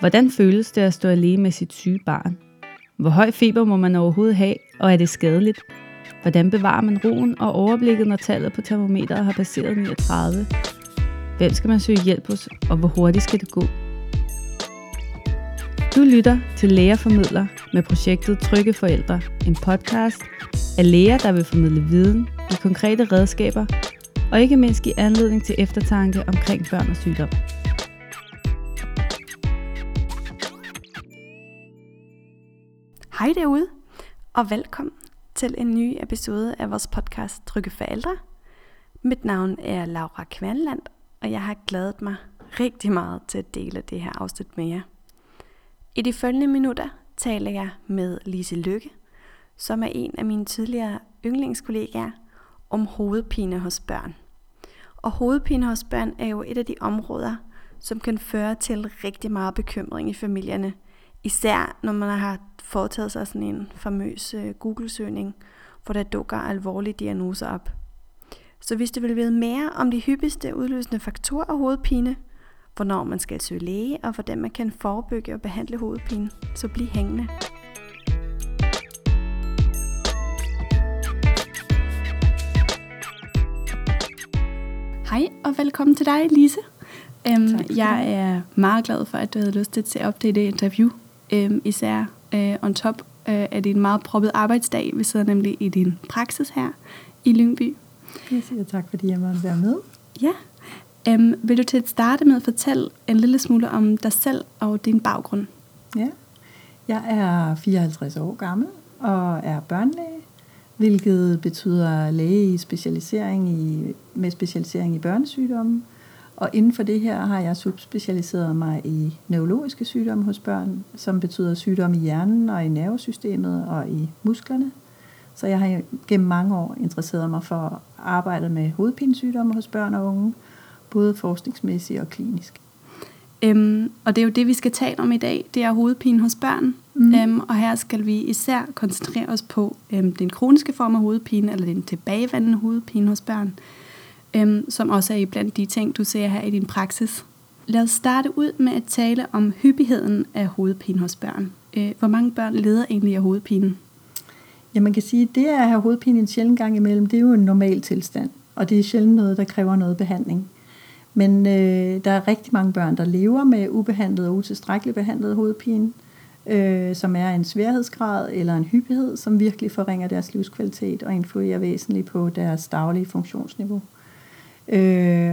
Hvordan føles det at stå alene med sit syge barn? Hvor høj feber må man overhovedet have, og er det skadeligt? Hvordan bevarer man roen og overblikket, når tallet på termometeret har passeret 39? Hvem skal man søge hjælp hos, og hvor hurtigt skal det gå? Du lytter til Læger Formidler med projektet Trygge Forældre, en podcast af læger, der vil formidle viden, i konkrete redskaber og ikke mindst give anledning til eftertanke omkring børn og sygdom. Hej derude, og velkommen til en ny episode af vores podcast Trygge Forældre. Mit navn er Laura Kvenland, og jeg har glædet mig rigtig meget til at dele det her afsnit med jer. I de følgende minutter taler jeg med Lise Lykke, som er en af mine tidligere yndlingskollegaer, om hovedpine hos børn. Og hovedpine hos børn er jo et af de områder, som kan føre til rigtig meget bekymring i familierne. Især når man har foretaget sig sådan en famøs Google-søgning, hvor der dukker alvorlige diagnoser op. Så hvis du vil vide mere om de hyppigste udløsende faktorer af hovedpine, hvornår man skal søge læge, og hvordan man kan forebygge og behandle hovedpine, så bliv hængende. Hej og velkommen til dig, Lise. Jeg er meget glad for, at du havde lyst til at optage det interview. Især on top af din meget proppet arbejdsdag. Vi sidder nemlig i din praksis her i Lyngby. Jeg siger tak, fordi jeg måtte være med. Ja. Vil du til at starte med at fortælle en lille smule om dig selv og din baggrund? Ja. Jeg er 54 år gammel og er børnelæge, hvilket betyder læge i specialisering i børnesygdomme. Og inden for det her har jeg subspecialiseret mig i neurologiske sygdomme hos børn, som betyder sygdomme i hjernen og i nervesystemet og i musklerne. Så jeg har gennem mange år interesseret mig for arbejdet med hovedpinesygdomme hos børn og unge, både forskningsmæssigt og klinisk. Og det er jo det, vi skal tale om i dag, det er hovedpine hos børn. Og her skal vi især koncentrere os på den kroniske form af hovedpine, eller den tilbagevendende hovedpine hos børn, som også er blandt de ting, du ser her i din praksis. Lad os starte ud med at tale om hyppigheden af hovedpine hos børn. Hvor mange børn leder egentlig af hovedpine? Ja, man kan sige, at det at have hovedpine en sjældent gang imellem, det er jo en normal tilstand, og det er sjældent noget, der kræver noget behandling. Men der er rigtig mange børn, der lever med ubehandlet og utilstrækkeligt behandlet hovedpine, som er en sværhedsgrad eller en hyppighed, som virkelig forringer deres livskvalitet og influerer væsentligt på deres daglige funktionsniveau.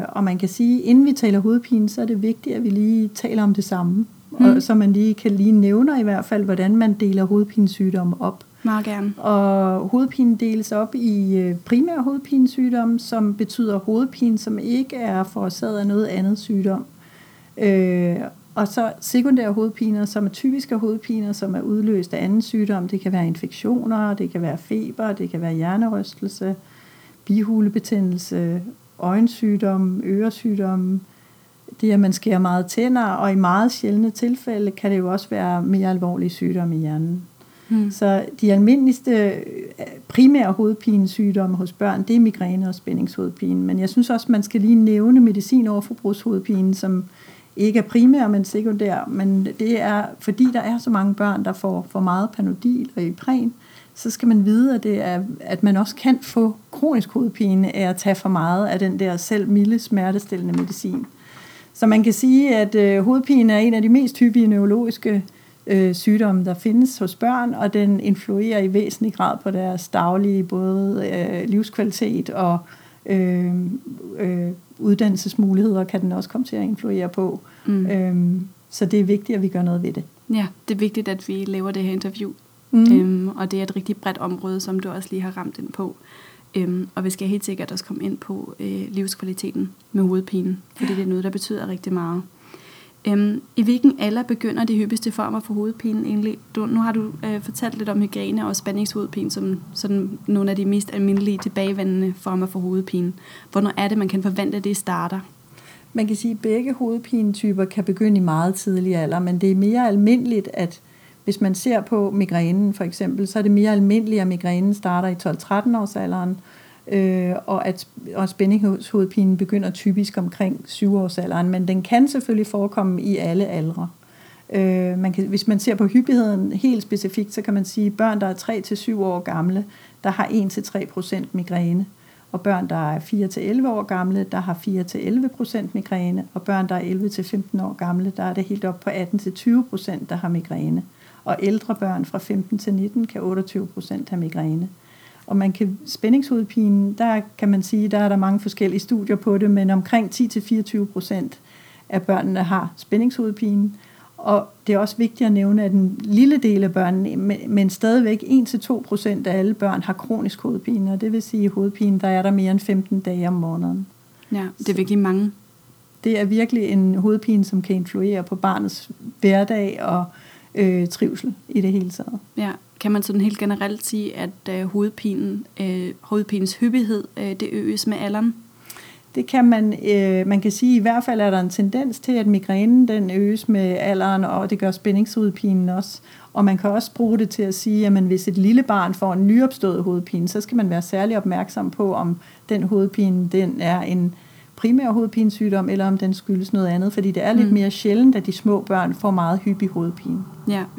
Og man kan sige, at inden vi taler hovedpine, så er det vigtigt, at vi lige taler om det samme. Og så man lige kan nævne i hvert fald, hvordan man deler hovedpinesygdomme op. Meget gerne. Og hovedpine deles op i primære hovedpinesygdomme, som betyder hovedpine, som ikke er forårsaget af noget andet sygdom. Og så sekundære hovedpiner, som er typiske hovedpiner, som er udløst af anden sygdom. Det kan være infektioner, det kan være feber, det kan være hjernerystelse, bihulebetændelse, øjensygdomme, øresygdomme. Det at man skærer meget tænder, og i meget sjældne tilfælde kan det jo også være mere alvorlige sygdomme i hjernen. Så de almindeligste primære hovedpinesygdomme hos børn, det er migræne og spændingshovedpine. Men jeg synes også, man skal lige nævne medicinoverforbrugshovedpine, som ikke er primær, men sekundær. Men det er, fordi der er så mange børn, der får for meget Panodil og Ipren, så skal man vide, at, det er, at man også kan få kronisk hovedpine af at tage for meget af den der selv milde smertestillende medicin. Så man kan sige, at hovedpine er en af de mest hyppige neurologiske sygdomme, der findes hos børn, og den influerer i væsentlig grad på deres daglige både livskvalitet og uddannelsesmuligheder, kan den også komme til at influere på. Så det er vigtigt, at vi gør noget ved det. Ja, det er vigtigt, at vi laver det her interview. Og det er et rigtig bredt område, som du også lige har ramt ind på. Og vi skal helt sikkert også komme ind på livskvaliteten med hovedpine, fordi det er noget, der betyder rigtig meget. I hvilken alder begynder de hyppigste former for hovedpine egentlig? Nu har du fortalt lidt om migræne og spændingshovedpine som sådan nogle af de mest almindelige tilbagevendende former for hovedpine. Hvornår er det, man kan forvente, at det starter? Man kan sige, at begge hovedpinetyper kan begynde i meget tidlig alder, men det er mere almindeligt, at hvis man ser på migrænen for eksempel, så er det mere almindeligt, at migrænen starter i 12-13 års alderen, og spændingshovedpinen begynder typisk omkring 7 års alderen, men den kan selvfølgelig forekomme i alle aldre. Hvis man ser på hyppigheden helt specifikt, så kan man sige, at børn, der er 3-7 år gamle, der har 1-3% migræne. Og børn, der er 4-11 år gamle, der har 4-11% migræne. Og børn, der er 11-15 år gamle, der er det helt op på 18-20%, der har migræne. Og ældre børn fra 15-19 kan 28% have migræne. Og man kan, spændingshovedpine, der kan man sige, der er der mange forskellige studier på det, men omkring 10-24% af børnene har spændingshovedpine. Og det er også vigtigt at nævne, at en lille del af børnene, men stadigvæk 1-2% af alle børn har kronisk hovedpine, og det vil sige hovedpine, der er der mere end 15 dage om måneden. Ja, det er virkelig mange. Det er virkelig en hovedpine, som kan influere på barnets hverdag og trivsel i det hele taget. Ja, kan man sådan helt generelt sige, at hovedpinens hyppighed, det øges med alderen? Det kan man kan sige, i hvert fald er der en tendens til, at migrænen den øges med alderen, og det gør spændingshovedpinen også. Og man kan også bruge det til at sige, at hvis et lille barn får en nyopstået hovedpine, så skal man være særlig opmærksom på, om den hovedpine den er en primær hovedpinesygdom, eller om den skyldes noget andet, fordi det er lidt mere sjældent, at de små børn får meget hyppig hovedpine.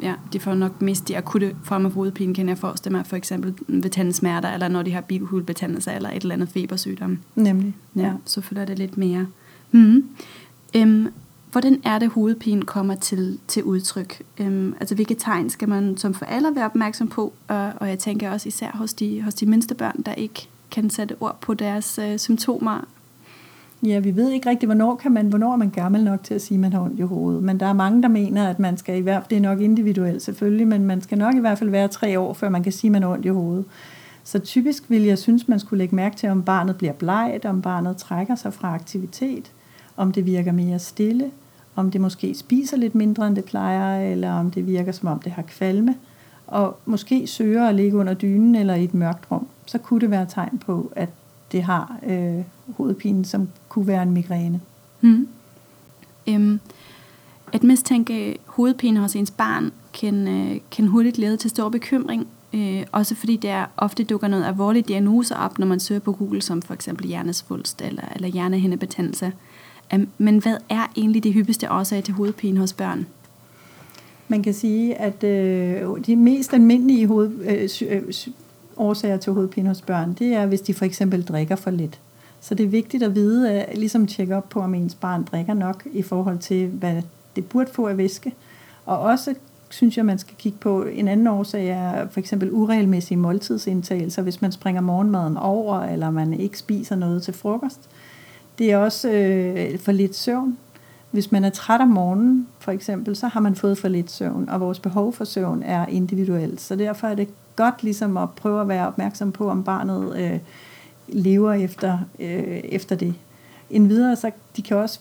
Ja, de får nok mest de akutte former for hovedpine, kan jeg forestille mig, for eksempel ved tandsmerter, eller når de har bihulebetændelse, eller et eller andet febersygdom. Nemlig. Ja, så følger det lidt mere. Hvordan er det, hovedpine kommer til udtryk? Hvilke tegn skal man som forælder være opmærksom på, og jeg tænker også især hos de mindste børn, der ikke kan sætte ord på deres symptomer. Ja, vi ved ikke rigtigt, hvornår er man gammel nok til at sige, at man har ondt i hovedet. Men der er mange, der mener, at man skal i hvert fald, det er nok individuelt selvfølgelig, men man skal nok i hvert fald være 3 år, før man kan sige, at man har ondt i hovedet. Så typisk vil jeg synes, man skulle lægge mærke til, om barnet bliver bleget, om barnet trækker sig fra aktivitet, om det virker mere stille, om det måske spiser lidt mindre, end det plejer, eller om det virker, som om det har kvalme, og måske søger at ligge under dynen eller i et mørkt rum. Så kunne det være tegn på, at det har hovedpine, som kunne være en migræne. At mistænke hovedpine hos ens barn kan hurtigt lede til stor bekymring, også fordi der ofte dukker noget alvorlige diagnoser op, når man søger på Google, som for eksempel hjernesvulst eller hjernehindebetændelse. Men hvad er egentlig det hyppigste årsag til hovedpine hos børn? Man kan sige, at de mest almindelige årsager til hovedpine hos børn, det er, hvis de for eksempel drikker for lidt. Så det er vigtigt at vide, at ligesom tjekke op på, om ens barn drikker nok i forhold til, hvad det burde få af væske. Og også synes jeg, man skal kigge på en anden årsag, er for eksempel uregelmæssige måltidsindtagelser, hvis man springer morgenmaden over, eller man ikke spiser noget til frokost. Det er også for lidt søvn. Hvis man er træt om morgenen, for eksempel, så har man fået for lidt søvn, og vores behov for søvn er individuelt. Så derfor er det godt ligesom at prøve at være opmærksom på, om barnet lever efter det. Endvidere, så det kan også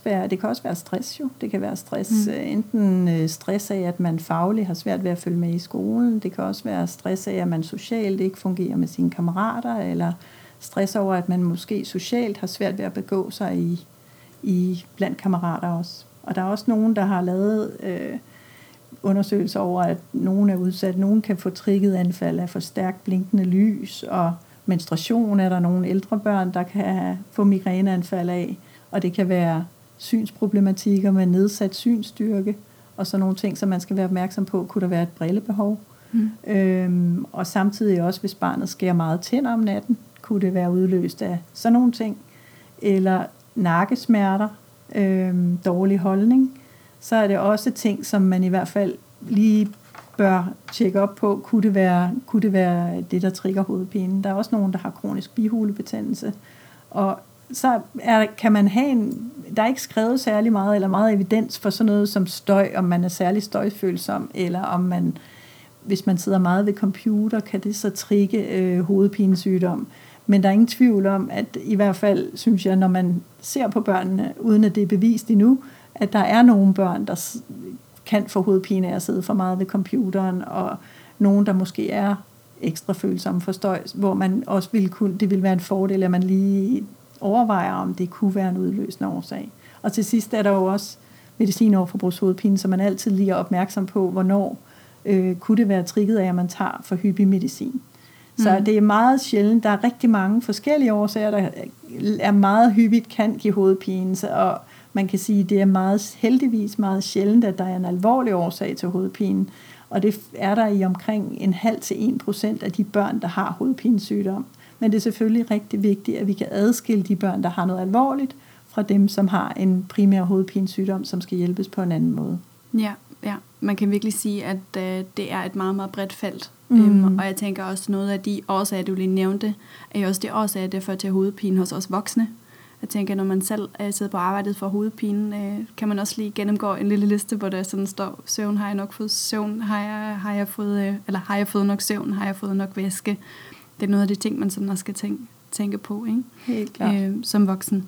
være stress jo. Det kan være stress, enten stress af, at man fagligt har svært ved at følge med i skolen. Det kan også være stress af, at man socialt ikke fungerer med sine kammerater, eller stress over, at man måske socialt har svært ved at begå sig i blandt kammerater også. Og der er også nogen, der har lavet undersøgelser over, at nogen er udsat. Nogen kan få trigget anfald af for stærkt blinkende lys, og menstruation er der nogle ældre børn, der kan få migræneanfald af, og det kan være synsproblematikker med nedsat synsstyrke, og sådan nogle ting, som man skal være opmærksom på. Kunne der være et brillebehov? Og samtidig også, hvis barnet skærer meget tænder om natten, kunne det være udløst af sådan nogle ting. Eller nakkesmerter, dårlig holdning, så er det også ting, som man i hvert fald lige bør tjekke op på. Kunne det være det, der trigger hovedpinen? Der er også nogen, der har kronisk bihulebetændelse. Og så der er ikke skrevet særlig meget, eller meget evidens for sådan noget som støj, om man er særlig støjfølsom, eller om man, hvis man sidder meget ved computer, kan det så trigge hovedpinesygdom. Men der er ingen tvivl om, at i hvert fald, synes jeg, når man ser på børnene, uden at det er bevist endnu, at der er nogle børn, der kan få hovedpine af at sidde for meget ved computeren, og nogen, der måske er ekstra følsomme for støj, hvor man også det vil være en fordel, at man lige overvejer, om det kunne være en udløsende årsag. Og til sidst er der jo også medicin over for brugshovedpine, så man altid lige er opmærksom på, hvornår kunne det være trigget af, at man tager for hyppig medicin. Så det er meget sjældent. Der er rigtig mange forskellige årsager, der er meget hyppigt kan give hovedpine, og Man kan sige, at det er heldigvis meget sjældent, at der er en alvorlig årsag til hovedpine, og det er der i omkring 0,5-1% af de børn, der har hovedpinesygdom. Men det er selvfølgelig rigtig vigtigt, at vi kan adskille de børn, der har noget alvorligt, fra dem, som har en primær hovedpinesygdom, som skal hjælpes på en anden måde. Ja, ja. Man kan virkelig sige, at det er et meget, meget bredt felt. Og jeg tænker også noget af de årsager, du lige nævnte, er jo også de årsager, der fører til hovedpine hos os voksne. Jeg tænker, når man selv sidder på arbejdet for hovedpinen, kan man også lige gennemgå en lille liste, hvor der sådan står, søvn, har jeg nok fået søvn, har jeg fået nok søvn, har jeg fået nok væske. Det er noget af de ting, man sådan også skal tænke på, ikke? Helt klart. Som voksen.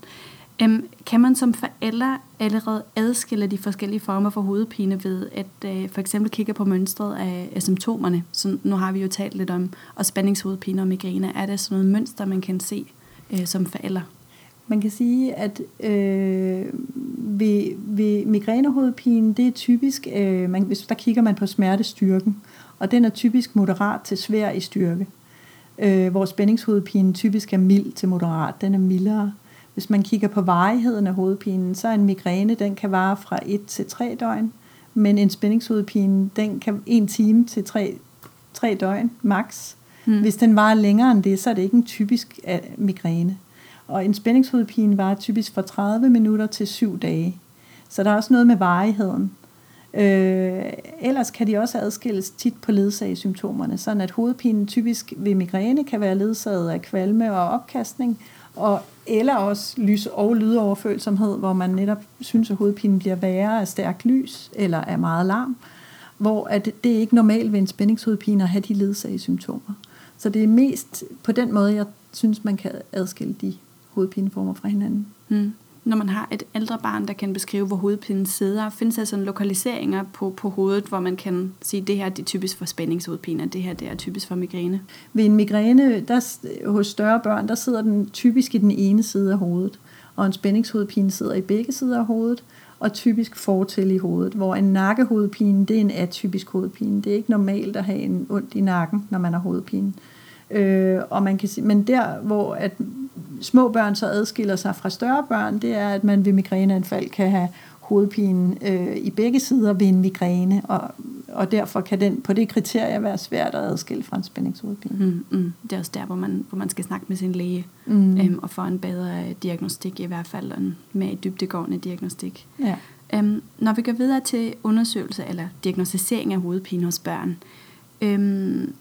Kan man som forælder allerede adskille de forskellige former for hovedpine ved at for eksempel kigge på mønstret af symptomerne? Så nu har vi jo talt lidt om og spændingshovedpine og migræne. Er der sådan noget mønster, man kan se som forælder? Man kan sige, at ved migrænehovedpine, det er typisk, der kigger man på smertestyrken, og den er typisk moderat til svær i styrke. Hvor spændingshovedpine typisk er mild til moderat, den er mildere. Hvis man kigger på varigheden af hovedpinen, så er en migræne, den kan vare fra 1 til 3 døgn, men en spændingshovedpine, den kan 1 time til 3 døgn max. Hvis den varer længere end det, så er det ikke en typisk migræne. Og en spændingshovedpine varer typisk fra 30 minutter til 7 dage. Så der er også noget med varigheden. Ellers kan de også adskilles tit på ledsagesymptomerne, sådan at hovedpinen typisk ved migræne kan være ledsaget af kvalme og opkastning, eller også lys- og lydoverfølsomhed, hvor man netop synes, at hovedpinen bliver værre af stærkt lys eller af meget larm, hvor at det er ikke normalt ved en spændingshovedpine at have de ledsagesymptomer. Så det er mest på den måde, jeg synes, man kan adskille de hovedpineformer fra hinanden. Når man har et ældre barn, der kan beskrive, hvor hovedpinen sidder, findes der sådan lokaliseringer på hovedet, hvor man kan sige, at det her det er typisk for spændingshovedpine, og det her det er typisk for migræne? Ved en migræne hos større børn, der sidder den typisk i den ene side af hovedet, og en spændingshovedpine sidder i begge sider af hovedet, og typisk fortil i hovedet, hvor en nakkehovedpine, det er en atypisk hovedpine. Det er ikke normalt at have en ondt i nakken, når man har hovedpine. Og man kan sige, men der, hvor at små børn så adskiller sig fra større børn, det er, at man ved migræneanfald kan have hovedpine i begge sider ved en migræne, og derfor kan den på det kriterie være svært at adskille fra en spændingshovedpine. Det er også der, hvor man skal snakke med sin læge og få en bedre diagnostik, i hvert fald en mere dybdegående diagnostik. Ja. Når vi går videre til undersøgelse eller diagnostisering af hovedpine hos børn,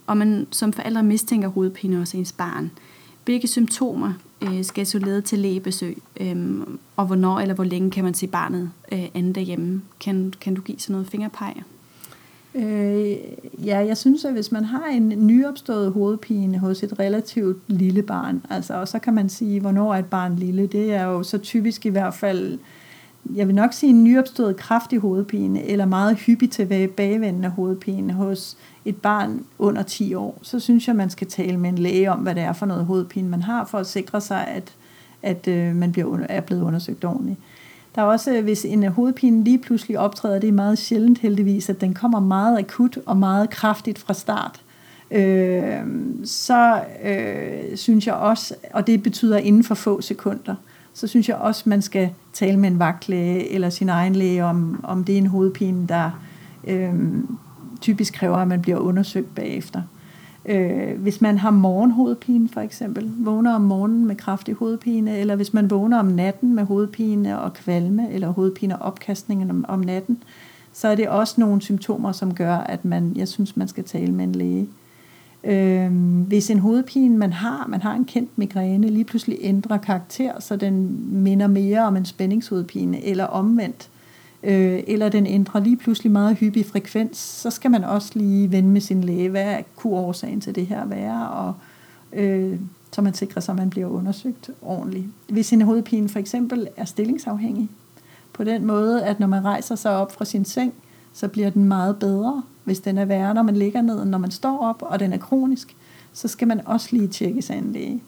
og man som forældre mistænker hovedpine hos ens barn, hvilke symptomer skal så lede til lægebesøg, og hvornår eller hvor længe kan man se barnet andet derhjemme? Kan du give sådan noget fingerpeg? Jeg synes, at hvis man har en nyopstået hovedpine hos et relativt lille barn, altså, og så kan man sige, hvornår er et barn lille, det er jo så typisk i hvert fald, jeg vil nok sige en nyopstået kraftig hovedpine, eller meget hyppig tilbagevendende hovedpine hos et barn under 10 år, så synes jeg, man skal tale med en læge om, hvad det er for noget hovedpine, man har, for at sikre sig, at man er blevet undersøgt ordentligt. Der er også, hvis en hovedpine lige pludselig optræder, det er meget sjældent heldigvis, at den kommer meget akut og meget kraftigt fra start, så synes jeg også, og det betyder inden for få sekunder, så synes jeg også, man skal tale med en vagtlæge eller sin egen læge om det er en hovedpine, der typisk kræver, at man bliver undersøgt bagefter. Hvis man har morgenhovedpine for eksempel, vågner om morgenen med kraftig hovedpine, eller hvis man vågner om natten med hovedpine og kvalme, eller hovedpine og opkastningen om natten, så er det også nogle symptomer, som gør, at jeg synes, man skal tale med en læge. Hvis en hovedpine, man har en kendt migræne, lige pludselig ændrer karakter, så den minder mere om en spændingshovedpine, eller omvendt, eller den ændrer lige pludselig meget hyppig frekvens, så skal man også lige vende med sin læge, hvad kunne årsagen til det her være, og så man sikrer sig, at man bliver undersøgt ordentligt. Hvis en hovedpine for eksempel er stillingsafhængig, på den måde, at når man rejser sig op fra sin seng, så bliver den meget bedre, hvis den er værre, når man ligger ned, end når man står op, og den er kronisk, så skal man også lige tjekke sig en læge.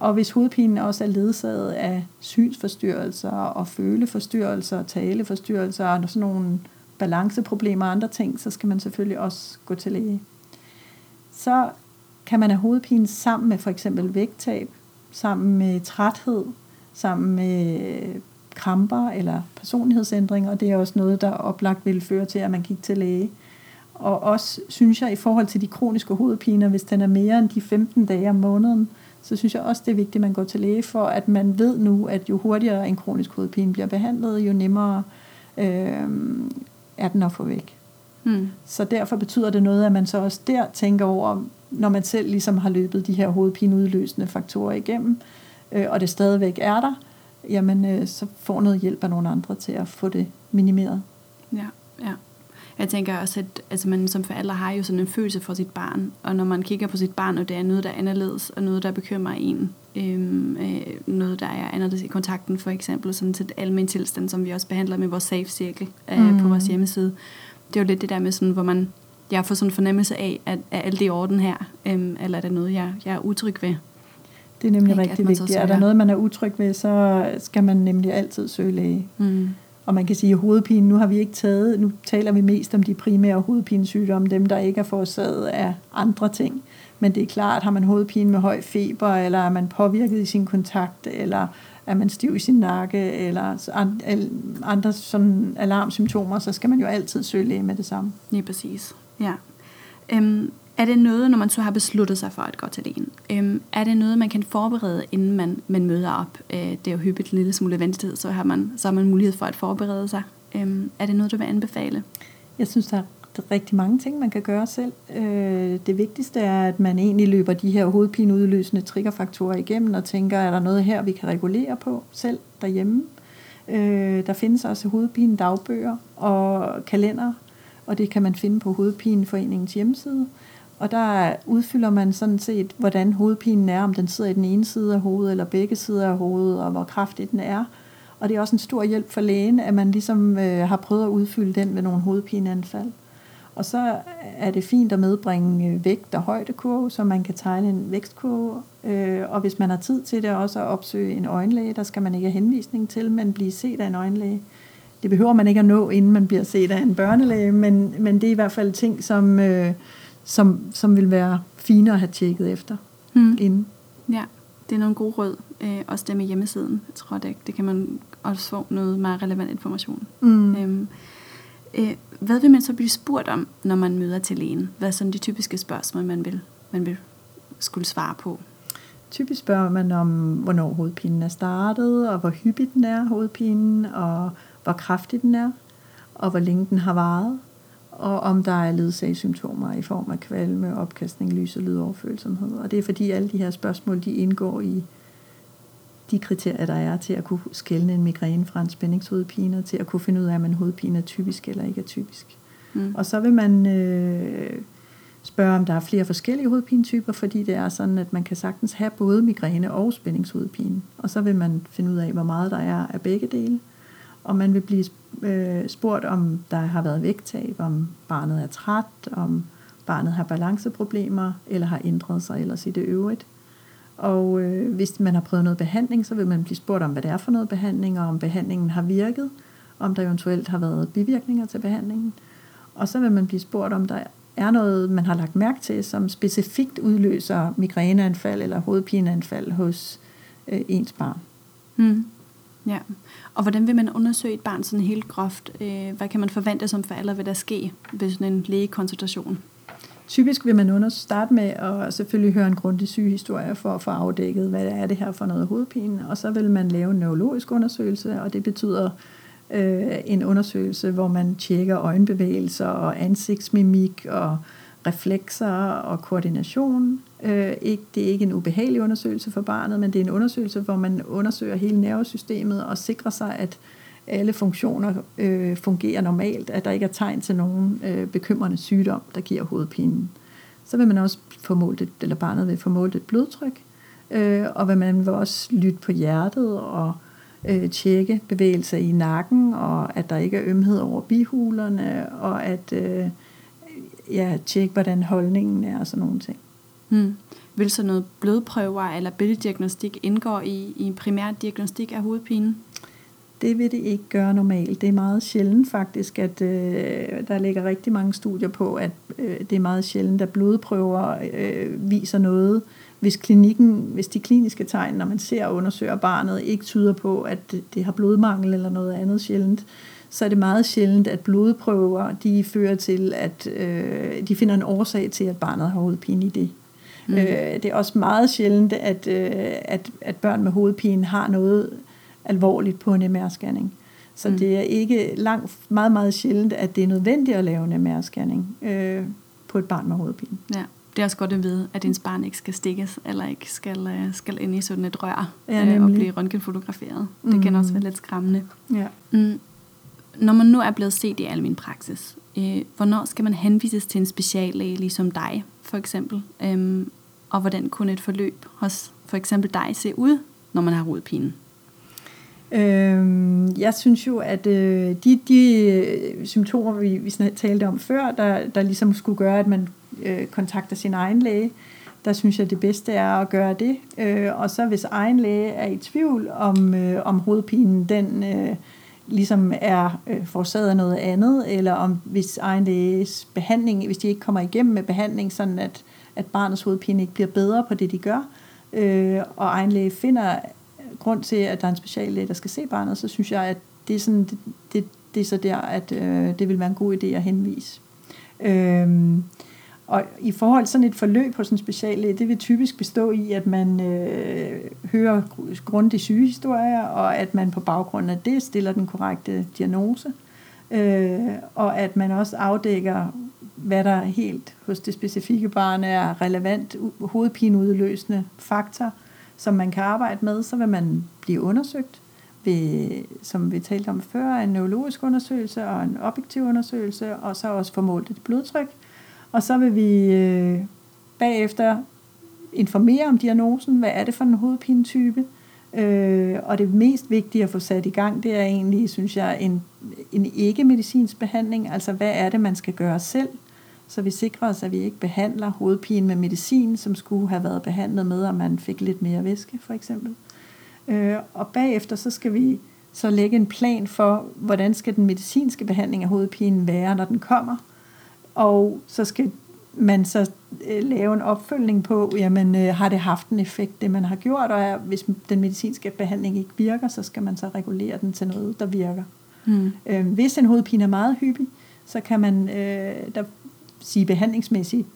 Og hvis hovedpinen også er ledsaget af synsforstyrrelser og føleforstyrrelser og taleforstyrrelser og sådan nogle balanceproblemer og andre ting, så skal man selvfølgelig også gå til læge. Så kan man have hovedpine sammen med for eksempel vægttab, sammen med træthed, sammen med kramper eller personlighedsændringer, og det er også noget, der oplagt vil føre til, at man gik til læge. Og også, synes jeg, i forhold til de kroniske hovedpiner, hvis den er mere end de 15 dage om måneden, så synes jeg også, det er vigtigt, at man går til læge, for at man ved nu, at jo hurtigere en kronisk hovedpine bliver behandlet, jo nemmere er den at få væk. Hmm. Så derfor betyder det noget, at man så også der tænker over, når man selv ligesom har løbet de her hovedpineudløsende faktorer igennem, og det stadigvæk er der, jamen så får noget hjælp af nogle andre til at få det minimeret. Ja, ja. Jeg tænker også, at altså man som forældre har jo sådan en følelse for sit barn, og når man kigger på sit barn, og det er noget, der er anderledes, og noget, der bekymrer en, noget, der er anderledes i kontakten, for eksempel sådan til almen tilstand, som vi også behandler med vores safe-cirkel på vores hjemmeside. Det er jo lidt det der med, sådan, hvor man, jeg får sådan en fornemmelse af, at er alt det i orden her, eller er der noget, jeg er utryg ved? Det er nemlig rigtig vigtigt. Er der noget, man er utryg ved, så skal man nemlig altid søge læge. Mm. Og man kan sige, at hovedpine, nu taler vi mest om de primære hovedpinesygdomme, dem der ikke er forårsaget af andre ting. Men det er klart, har man hovedpine med høj feber, eller er man påvirket i sin kontakt, eller er man stiv i sin nakke, eller andre sådan alarmsymptomer, så skal man jo altid søge læge med det samme. Ja, præcis. Ja. Er det noget, når man så har besluttet sig for at gå til lægen? Er det noget, man kan forberede, inden man møder op? Det er jo hyppigt en lille smule ventetid, så har man mulighed for at forberede sig. Er det noget, du vil anbefale? Jeg synes, der er rigtig mange ting, man kan gøre selv. Det vigtigste er, at man egentlig løber de her hovedpineudløsende triggerfaktorer igennem og tænker, er der noget her, vi kan regulere på selv derhjemme? Der findes også hovedpinedagbøger og kalender, og det kan man finde på Hovedpineforeningens hjemmeside. Og der udfylder man sådan set, hvordan hovedpinen er, om den sidder i den ene side af hovedet, eller begge sider af hovedet, og hvor kraftig den er. Og det er også en stor hjælp for lægen, at man ligesom har prøvet at udfylde den ved nogle hovedpineanfald. Og så er det fint at medbringe vægt- og højdekurve, så man kan tegne en vækstkurve. Og hvis man har tid til det, også at opsøge en øjenlæge, der skal man ikke have henvisning til, men blive set af en øjenlæge. Det behøver man ikke at nå, inden man bliver set af en børnelæge, men det er i hvert fald ting, som vil være finere at have tjekket efter inden. Ja, det er nogle gode råd. Også det med hjemmesiden. Jeg tror det kan man også få noget meget relevant information. Hvad vil man så blive spurgt om, når man møder til lægen? Hvad er sådan de typiske spørgsmål, man vil skulle svare på? Typisk spørger man om, hvornår hovedpinen er startet, og hvor hyppig den er, hovedpinen, og hvor kraftig den er, og hvor længe den har varet, og om der er ledsagssymptomer i form af kvalme, opkastning, lys og lydoverfølsomhed. Og det er fordi alle de her spørgsmål, de indgår i de kriterier, der er til at kunne skelne en migræne fra en spændingshovedpine, og til at kunne finde ud af, om en hovedpine er typisk eller ikke er typisk. Og så vil man spørge, om der er flere forskellige hovedpinetyper, fordi det er sådan, at man kan sagtens have både migræne og spændingshovedpine. Og så vil man finde ud af, hvor meget der er af begge dele. Og man vil blive spurgt, om der har været vægttab, om barnet er træt, om barnet har balanceproblemer, eller har ændret sig ellers i det øvrigt. Og hvis man har prøvet noget behandling, så vil man blive spurgt om, hvad det er for noget behandling, og om behandlingen har virket, om der eventuelt har været bivirkninger til behandlingen. Og så vil man blive spurgt, om der er noget, man har lagt mærke til, som specifikt udløser migræneanfald eller hovedpineanfald hos ens barn. Ja, og hvordan vil man undersøge et barn sådan helt groft? Hvad kan man forvente som forælder, hvad der sker ved sådan en lægekonsultation? Typisk vil man starte med at selvfølgelig høre en grundig sygehistorie for at få afdækket, hvad er det her for noget hovedpine, og så vil man lave en neurologisk undersøgelse, og det betyder en undersøgelse, hvor man tjekker øjenbevægelser og ansigtsmimik og reflekser og koordination. Det er ikke en ubehagelig undersøgelse for barnet, men det er en undersøgelse, hvor man undersøger hele nervesystemet og sikrer sig, at alle funktioner fungerer normalt, at der ikke er tegn til nogen bekymrende sygdom, der giver hovedpinen. Så vil man også barnet vil få målt et blodtryk, og man vil også lytte på hjertet og tjekke bevægelser i nakken, og at der ikke er ømhed over bihulerne, og at tjekke, hvordan holdningen er og sådan nogle ting. Vil så noget blodprøver eller billeddiagnostik indgå i en primær diagnostik af hovedpinen? Det vil det ikke gøre normalt. Det er meget sjældent faktisk, at der ligger rigtig mange studier på, at det er meget sjældent, at blodprøver viser noget, hvis de kliniske tegn, når man ser og undersøger barnet, ikke tyder på, at det har blodmangel eller noget andet sjældent, så er det meget sjældent, at blodprøver de fører til, at de finder en årsag til, at barnet har hovedpine i det. Mm. Det er også meget sjældent, at børn med hovedpine har noget alvorligt på en MR-scanning. Så det er ikke meget, meget sjældent, at det er nødvendigt at lave en MR-scanning på et barn med hovedpine. Ja. Det er også godt at vide, at ens barn ikke skal stikkes, eller ikke skal ind i sådan et rør og blive røntgenfotograferet. Mm. Det kan også være lidt skræmmende. Ja. Mm. Når man nu er blevet set i almen praksis, hvornår skal man henvises til en speciallæge, ligesom dig for eksempel? Og hvordan kunne et forløb hos for eksempel dig se ud, når man har hovedpine? Jeg synes jo, at de symptomer, vi talte om før, der ligesom skulle gøre, at man kontakter sin egen læge, der synes jeg, det bedste er at gøre det. Og så hvis egen læge er i tvivl om hovedpinen, den ligesom er forårsaget af noget andet, eller om hvis egen læges behandling, hvis de ikke kommer igennem med behandling, sådan at barnets hovedpine ikke bliver bedre på det, de gør, og egen læge finder grund til, at der er en speciallæge, der skal se barnet, så synes jeg, at det er, sådan, det er så der, at det vil være en god idé at henvise. Og i forhold til sådan et forløb hos en speciallæge, det vil typisk bestå i, at man hører grundige sygehistorier, og at man på baggrund af det stiller den korrekte diagnose, og at man også afdækker, hvad der helt hos det specifikke barn er relevant hovedpineudløsende faktor, som man kan arbejde med, så vil man blive undersøgt ved, som vi talte om før, en neurologisk undersøgelse og en objektiv undersøgelse, og så også få målt et blodtryk. Og så vil vi bagefter informere om diagnosen, hvad er det for en hovedpinetype, og det mest vigtige at få sat i gang, det er egentlig, synes jeg, en ikke-medicinsk behandling, altså hvad er det, man skal gøre selv, så vi sikrer os, at vi ikke behandler hovedpine med medicin, som skulle have været behandlet med, at man fik lidt mere væske, for eksempel. Og bagefter så skal vi så lægge en plan for, hvordan skal den medicinske behandling af hovedpinen være, når den kommer. Og så skal man så lave en opfølgning på, jamen har det haft en effekt, det man har gjort, og hvis den medicinske behandling ikke virker, så skal man så regulere den til noget, der virker. Mm. Hvis en hovedpine er meget hyppig, så kan man sige behandlingsmæssigt,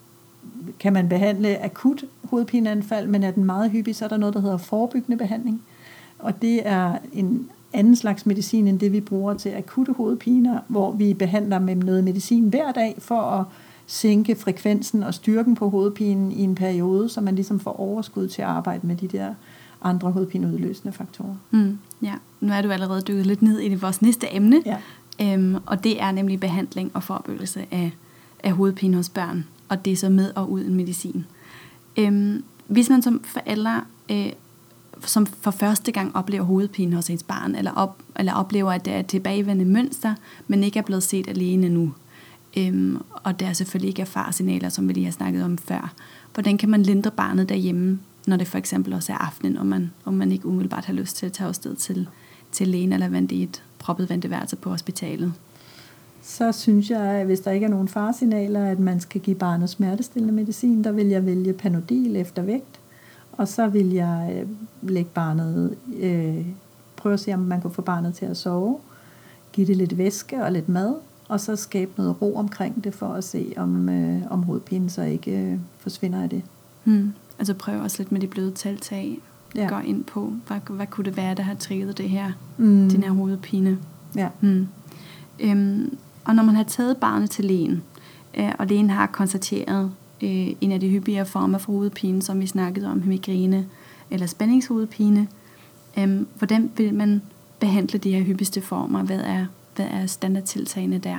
kan man behandle akut hovedpineanfald, men er den meget hyppig, så er der noget, der hedder forebyggende behandling. Og det er en anden slags medicin, end det vi bruger til akutte hovedpiner, hvor vi behandler med noget medicin hver dag, for at sænke frekvensen og styrken på hovedpinen i en periode, så man ligesom får overskud til at arbejde med de der andre hovedpineudløsende faktorer. Mm, ja, nu er du allerede dykket lidt ned i vores næste emne, og det er nemlig behandling og forebyggelse af hovedpine hos børn, og det er så med og uden medicin. Hvis man som forælder som for første gang oplever hovedpine hos ens barn, eller oplever, at det er et tilbagevendende mønster, men ikke er blevet set alene nu, og der selvfølgelig ikke er faresignaler, som vi lige har snakket om før. Hvordan kan man lindre barnet derhjemme, når det for eksempel også er aftenen, og man ikke umiddelbart har lyst til at tage afsted til lægen, eller vandt i et proppet venteværelse på hospitalet? Så synes jeg, at hvis der ikke er nogen faresignaler, at man skal give barnet smertestillende medicin, der vil jeg vælge Panodil efter vægt. Og så vil jeg lægge barnet, prøve at se, om man kan få barnet til at sove, give det lidt væske og lidt mad, og så skabe noget ro omkring det, for at se, om hovedpinen så ikke forsvinder af det. Altså prøv også lidt med de bløde tiltag. Ja. Gå ind på, hvad kunne det være, der har trigget det her, den her hovedpine. Ja. Og når man har taget barnet til lægen, og lægen har konstateret en af de hyppigere former for hovedpine, som vi snakkede om, migræne eller spændingshovedpine, hvordan vil man behandle de her hyppigste former? Hvad er standardtiltagene der?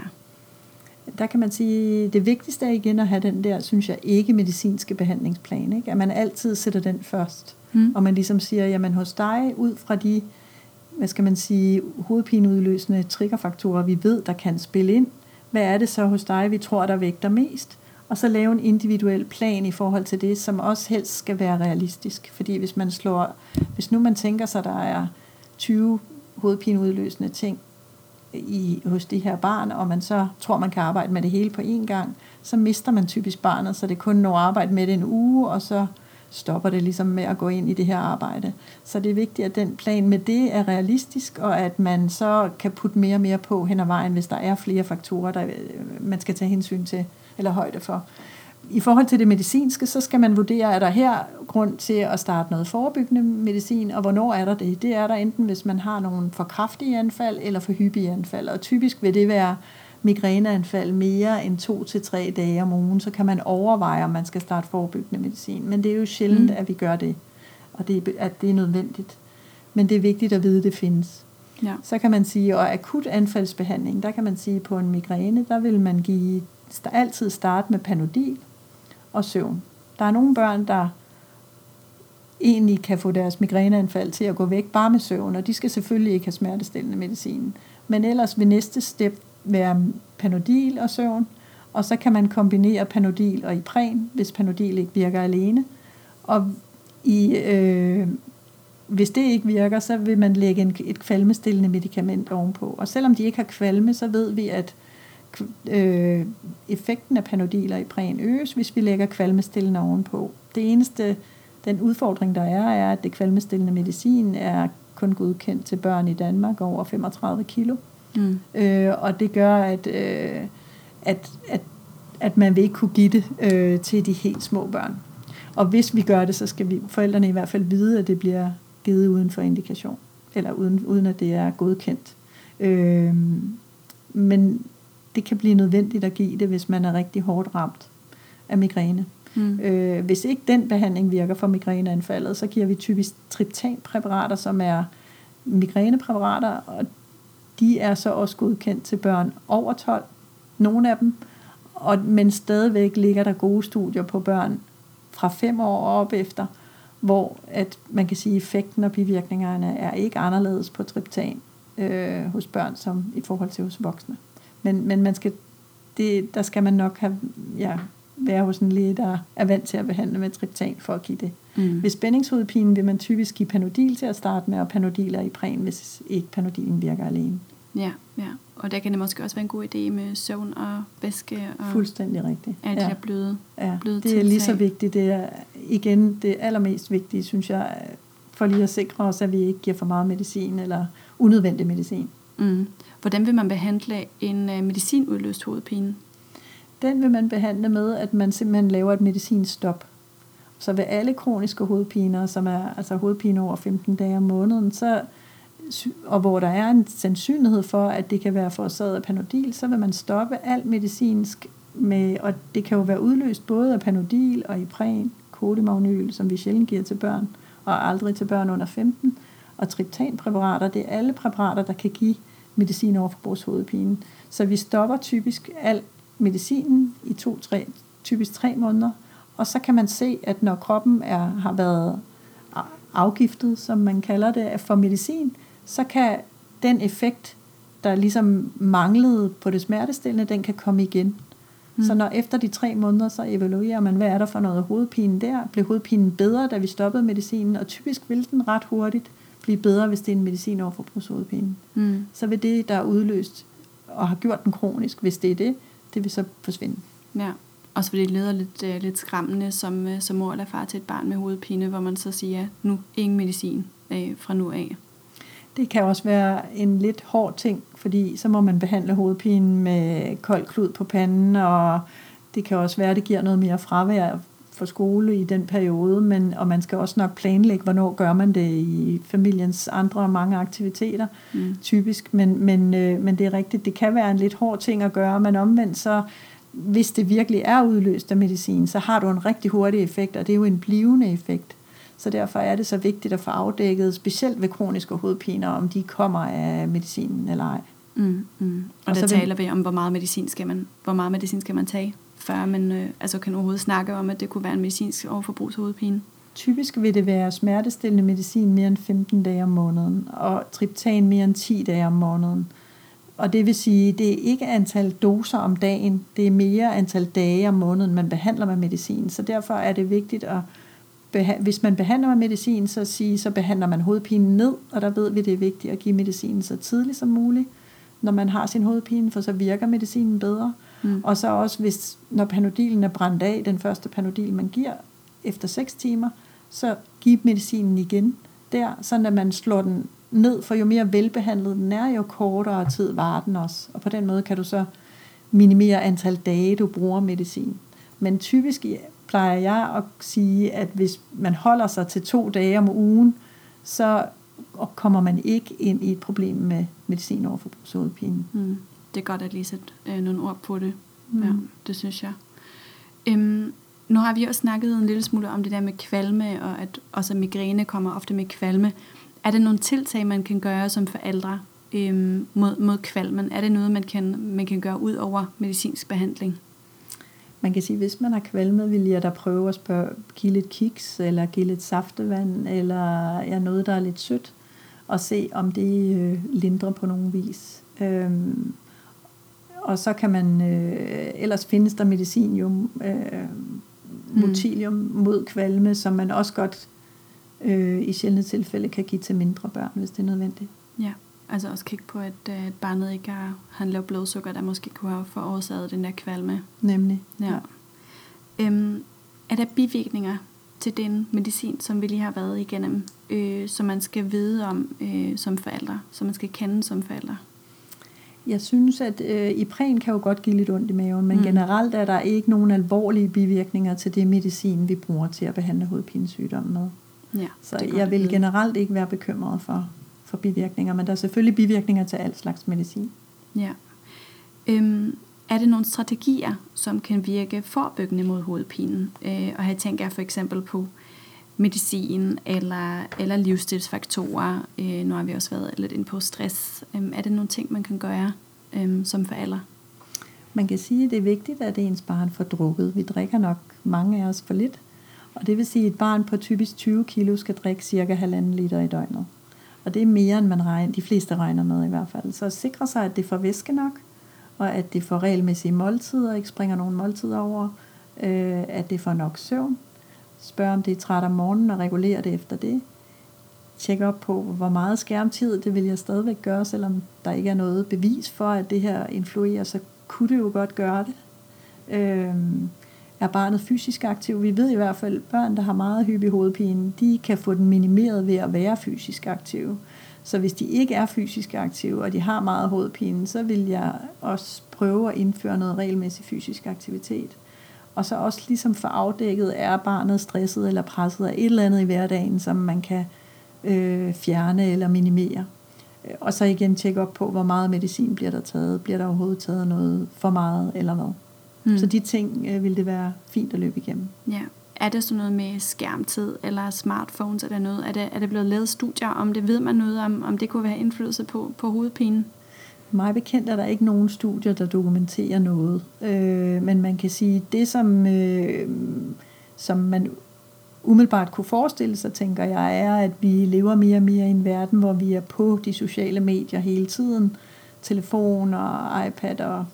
Der kan man sige, det vigtigste er igen at have den der, synes jeg, ikke medicinske behandlingsplan, ikke? At man altid sætter den først, og man ligesom siger, jamen hos dig, ud fra de, hvad skal man sige, hovedpineudløsende triggerfaktorer, vi ved, der kan spille ind, hvad er det så hos dig, vi tror, der vægter mest? Og så lave en individuel plan i forhold til det, som også helst skal være realistisk. Fordi hvis nu man tænker sig, der er 20 hovedpineudløsende ting hos de her barn, og man så tror, man kan arbejde med det hele på én gang, så mister man typisk barnet, så det kun når at arbejde med det en uge, og så stopper det ligesom med at gå ind i det her arbejde. Så det er vigtigt, at den plan med det er realistisk, og at man så kan putte mere og mere på hen ad vejen, hvis der er flere faktorer, der man skal tage hensyn til eller højde for. I forhold til det medicinske, så skal man vurdere, er der her grund til at starte noget forebyggende medicin, og hvornår er der det? Det er der enten, hvis man har nogle for kraftige anfald eller for hyppige anfald, og typisk vil det være migræneanfald mere end 2 til 3 dage om ugen, så kan man overveje, om man skal starte forebyggende medicin. Men det er jo sjældent, at vi gør det, og at det er nødvendigt. Men det er vigtigt at vide, at det findes. Ja. Så kan man sige, og akut anfaldsbehandling, der kan man sige, på en migræne, der vil man altid starte med Panodil og søvn. Der er nogle børn, der egentlig kan få deres migræneanfald til at gå væk bare med søvn, og de skal selvfølgelig ikke have smertestillende medicin. Men ellers ved næste step være Panodil og søvn, og så kan man kombinere Panodil og Ipren, hvis Panodil ikke virker alene. Og hvis det ikke virker, så vil man lægge et kvalmestillende medicament ovenpå. Og selvom de ikke har kvalme, så ved vi, at effekten af Panodil og Ipren øges, hvis vi lægger kvalmestillende ovenpå. Det eneste, den udfordring der er at det kvalmestillende medicin er kun godkendt til børn i Danmark over 35 kilo. Og det gør, at man vil ikke kunne give det til de helt små børn. Og hvis vi gør det, så skal forældrene i hvert fald vide, at det bliver givet uden for indikation, eller uden at det er godkendt. Men det kan blive nødvendigt at give det, hvis man er rigtig hårdt ramt af migræne. Hvis ikke den behandling virker for migræneanfaldet, så giver vi typisk triptanpræparater, som er migrænepræparater, og de er så også godkendt til børn over 12, nogle af dem, men stadigvæk ligger der gode studier på børn fra 5 år og op efter, hvor at man kan sige, at effekten og bivirkningerne er ikke anderledes på triptan hos børn som i forhold til hos voksne. Men man skal, der skal man nok have, være hos en læge, der er vant til at behandle med triptan for at give det. Ved spændingshovedpine vil man typisk give Panodil til at starte med, og Panodil er Ipren, hvis ikke Panodilen virker alene. Ja. Og der kan det måske også være en god idé med søvn og væske. Og fuldstændig rigtigt. Alt det der bløde det er lige så vigtigt. Det er igen det allermest vigtige, synes jeg, for lige at sikre os, at vi ikke giver for meget medicin eller unødvendig medicin. Hvordan vil man behandle en medicinudløst hovedpine? Den vil man behandle med, at man simpelthen laver et medicinstop. Så ved alle kroniske hovedpiner, som er altså hovedpine over 15 dage om måneden, og hvor der er en sandsynlighed for, at det kan være forårsaget af Panodil, så vil man stoppe alt medicinsk med, og det kan jo være udløst både af Panodil og Ipren, kodimagnyl, som vi sjældent giver til børn, og aldrig til børn under 15, og triptanpræparater. Det er alle præparater, der kan give medicin overforbrugshovedpine. Så vi stopper typisk al medicinen i 3 måneder, og så kan man se, at når kroppen har været afgiftet, som man kalder det, for medicin, så kan den effekt, der ligesom manglede på det smertestillende, den kan komme igen. Så når efter de 3 måneder, så evaluerer man, hvad er der for noget hovedpine der? Blev hovedpinen bedre, da vi stoppede medicinen? Og typisk vil den ret hurtigt blive bedre, hvis det er en medicin overforbrugshovedpine. Så vil det, der er udløst og har gjort den kronisk, hvis det er det, det vil så forsvinde. Ja. Også fordi det lyder lidt skræmmende som mor eller far til et barn med hovedpine, hvor man så siger, nu ingen medicin fra nu af. Det kan også være en lidt hård ting, fordi så må man behandle hovedpinen med kold klud på panden, og det kan også være, at det giver noget mere fravær for skole i den periode, og man skal også nok planlægge, hvornår gør man det i familiens andre og mange aktiviteter, typisk. Men det er rigtigt, det kan være en lidt hård ting at gøre, men omvendt så, hvis det virkelig er udløst af medicin, så har du en rigtig hurtig effekt, og det er jo en blivende effekt. Så derfor er det så vigtigt at få afdækket, specielt ved kroniske hovedpiner, om de kommer af medicinen eller ej. Og der taler vi om, hvor meget medicin skal man tage, før man kan overhovedet snakke om, at det kunne være en medicinsk overforbrugshovedpine. Typisk vil det være smertestillende medicin mere end 15 dage om måneden, og triptan mere end 10 dage om måneden. Og det vil sige, det er ikke antal doser om dagen, det er mere antal dage om måneden, man behandler med medicin. Så derfor er det vigtigt, hvis man behandler med medicin, så behandler man hovedpinen ned, og der ved vi, det er vigtigt at give medicinen så tidligt som muligt, når man har sin hovedpine, for så virker medicinen bedre. Og så også, når Panodilen er brændt af, den første Panodil, man giver, efter 6 timer, så give medicinen igen der, sådan at man slår den ned, for jo mere velbehandlet den er, jo kortere tid varer den også. Og på den måde kan du så minimere antal dage, du bruger medicin. Men typisk plejer jeg at sige, at hvis man holder sig til 2 dage om ugen, så kommer man ikke ind i et problem med medicin over for hovedpine. Mm. Det er godt at lige sætte nogle ord på det. Mm. Ja, det synes jeg. Nu har vi også snakket en lille smule om det der med kvalme, og at også migræne kommer ofte med kvalme. Er det nogle tiltag, man kan gøre som forældre mod kvalmen? Er det noget, man kan gøre ud over medicinsk behandling? Man kan sige, at hvis man har kvalmet, vil jeg da prøve at spørge, give lidt kiks, eller give lidt saftevand, eller noget, der er lidt sødt, og se, om det lindrer på nogen vis. Og så kan man, ellers findes der medicinium, motilium mod kvalme, som man også godt i sjældne tilfælde kan give til mindre børn, hvis det er nødvendigt. Ja, altså også kigge på, at barnet ikke har en lav blodsukker, der måske kunne have forårsaget den der kvalme. Nemlig. Ja. Er der bivirkninger til den medicin, som vi lige har været igennem, som man skal vide om som forældre, som man skal kende som forældre? Jeg synes, at Ipren kan jo godt give lidt ondt i maven, men generelt er der ikke nogen alvorlige bivirkninger til det medicin, vi bruger til at behandle hovedpinesygdommen med. Ja, så jeg vil generelt ikke være bekymret for bivirkninger, men der er selvfølgelig bivirkninger til al slags medicin. Ja. Er det nogle strategier, som kan virke forebyggende mod hovedpinen? Og her tænker jeg for eksempel på medicin eller livsstilsfaktorer. Nu har vi også været lidt inde på stress. Er det nogle ting, man kan gøre som forældre? Man kan sige, at det er vigtigt, at ens barn får drukket. Vi drikker nok mange af os for lidt. Og det vil sige, at et barn på typisk 20 kilo skal drikke cirka 1,5 liter i døgnet. Og det er mere, end de fleste regner med i hvert fald. Så sikre sig, at det får væske nok, og at det får regelmæssige måltider, ikke springer nogen måltider over, at det får nok søvn. Spørg, om det er træt om morgenen, og regulere det efter det. Tjek op på, hvor meget skærmtid, det vil jeg stadigvæk gøre, selvom der ikke er noget bevis for, at det her influerer, så kunne det jo godt gøre det. Er barnet fysisk aktiv? Vi ved i hvert fald, at børn, der har meget hyppig hovedpine, de kan få den minimeret ved at være fysisk aktive. Så hvis de ikke er fysisk aktive, og de har meget hovedpine, så vil jeg også prøve at indføre noget regelmæssig fysisk aktivitet. Og så også ligesom for afdækket, er barnet stresset eller presset af et eller andet i hverdagen, som man kan fjerne eller minimere. Og så igen tjekke op på, hvor meget medicin bliver der taget. Bliver der overhovedet taget noget for meget eller hvad? Mm. Så de ting ville det være fint at løbe igennem. Ja. Er det sådan noget med skærmtid eller smartphones eller noget? Er det blevet lavet studier om det? Ved man noget om det kunne være indflydelse på hovedpinen? Mig bekendt er der ikke nogen studier, der dokumenterer noget. Men man kan sige, at det som man umiddelbart kunne forestille sig, tænker jeg, er, at vi lever mere og mere i en verden, hvor vi er på de sociale medier hele tiden. Telefon og iPad og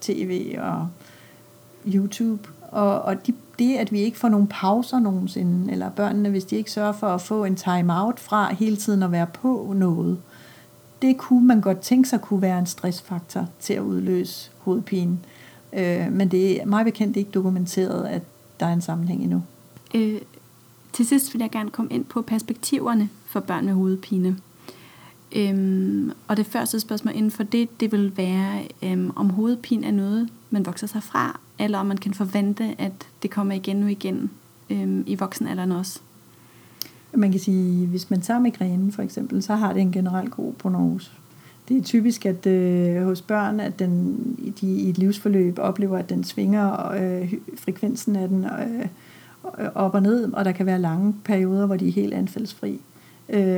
tv og YouTube. Og det, at vi ikke får nogen pauser nogensinde, eller børnene, hvis de ikke sørger for at få en time-out fra hele tiden at være på noget, det kunne man godt tænke sig kunne være en stressfaktor til at udløse hovedpine. Men det er meget bekendt ikke dokumenteret, at der er en sammenhæng endnu. Til sidst vil jeg gerne komme ind på perspektiverne for børn med hovedpine. Og det første spørgsmål inden for det vil være, om hovedpine er noget, man vokser sig fra, eller om man kan forvente, at det kommer igen og igen i voksenalderen også. Man kan sige, hvis man tager migræne for eksempel, så har det en generelt god prognose. Det er typisk at hos børn, at de i et livsforløb oplever, at den svinger frekvensen af den op og ned, og der kan være lange perioder, hvor de er helt anfaldsfri.